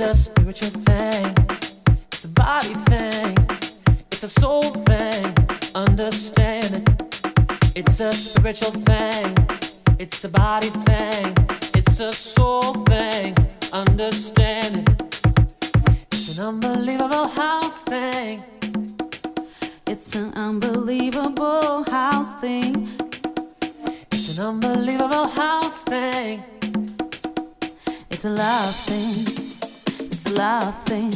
It's a spiritual thing, it's a body thing, it's a soul thing, understand it. It's a spiritual thing, it's a body thing, it's a soul thing, understand it. It's an unbelievable house thing. It's an unbelievable house thing. It's an unbelievable house thing. It's a love thing. It's a love thing.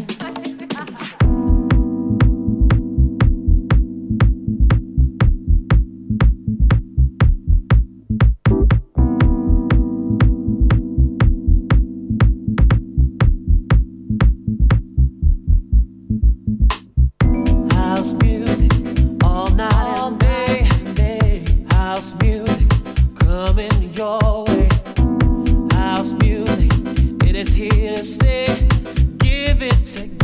House music all night all and day. Day. House music coming your way. House music. It's here to stay, give it to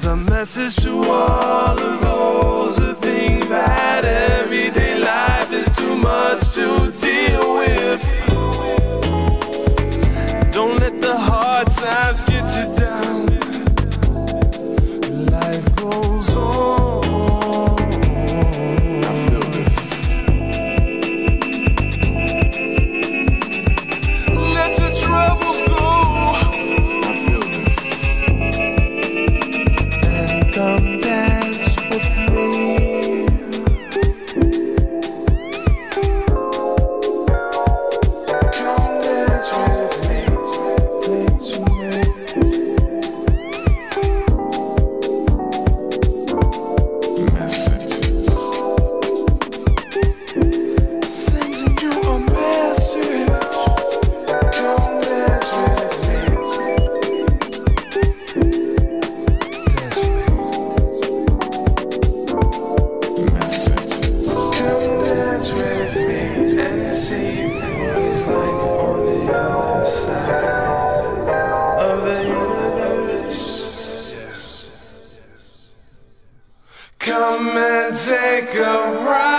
It's a message to all of those who think that everyday life is too much to deal with. Don't let the hard times get you down. Life goes on. I feel this. Let your troubles go. Come dance with me. Come dance with me. Dance with me. Messages. Sending you a message. Come dance with me. See what's like on the other side of the universe. Come and take a ride.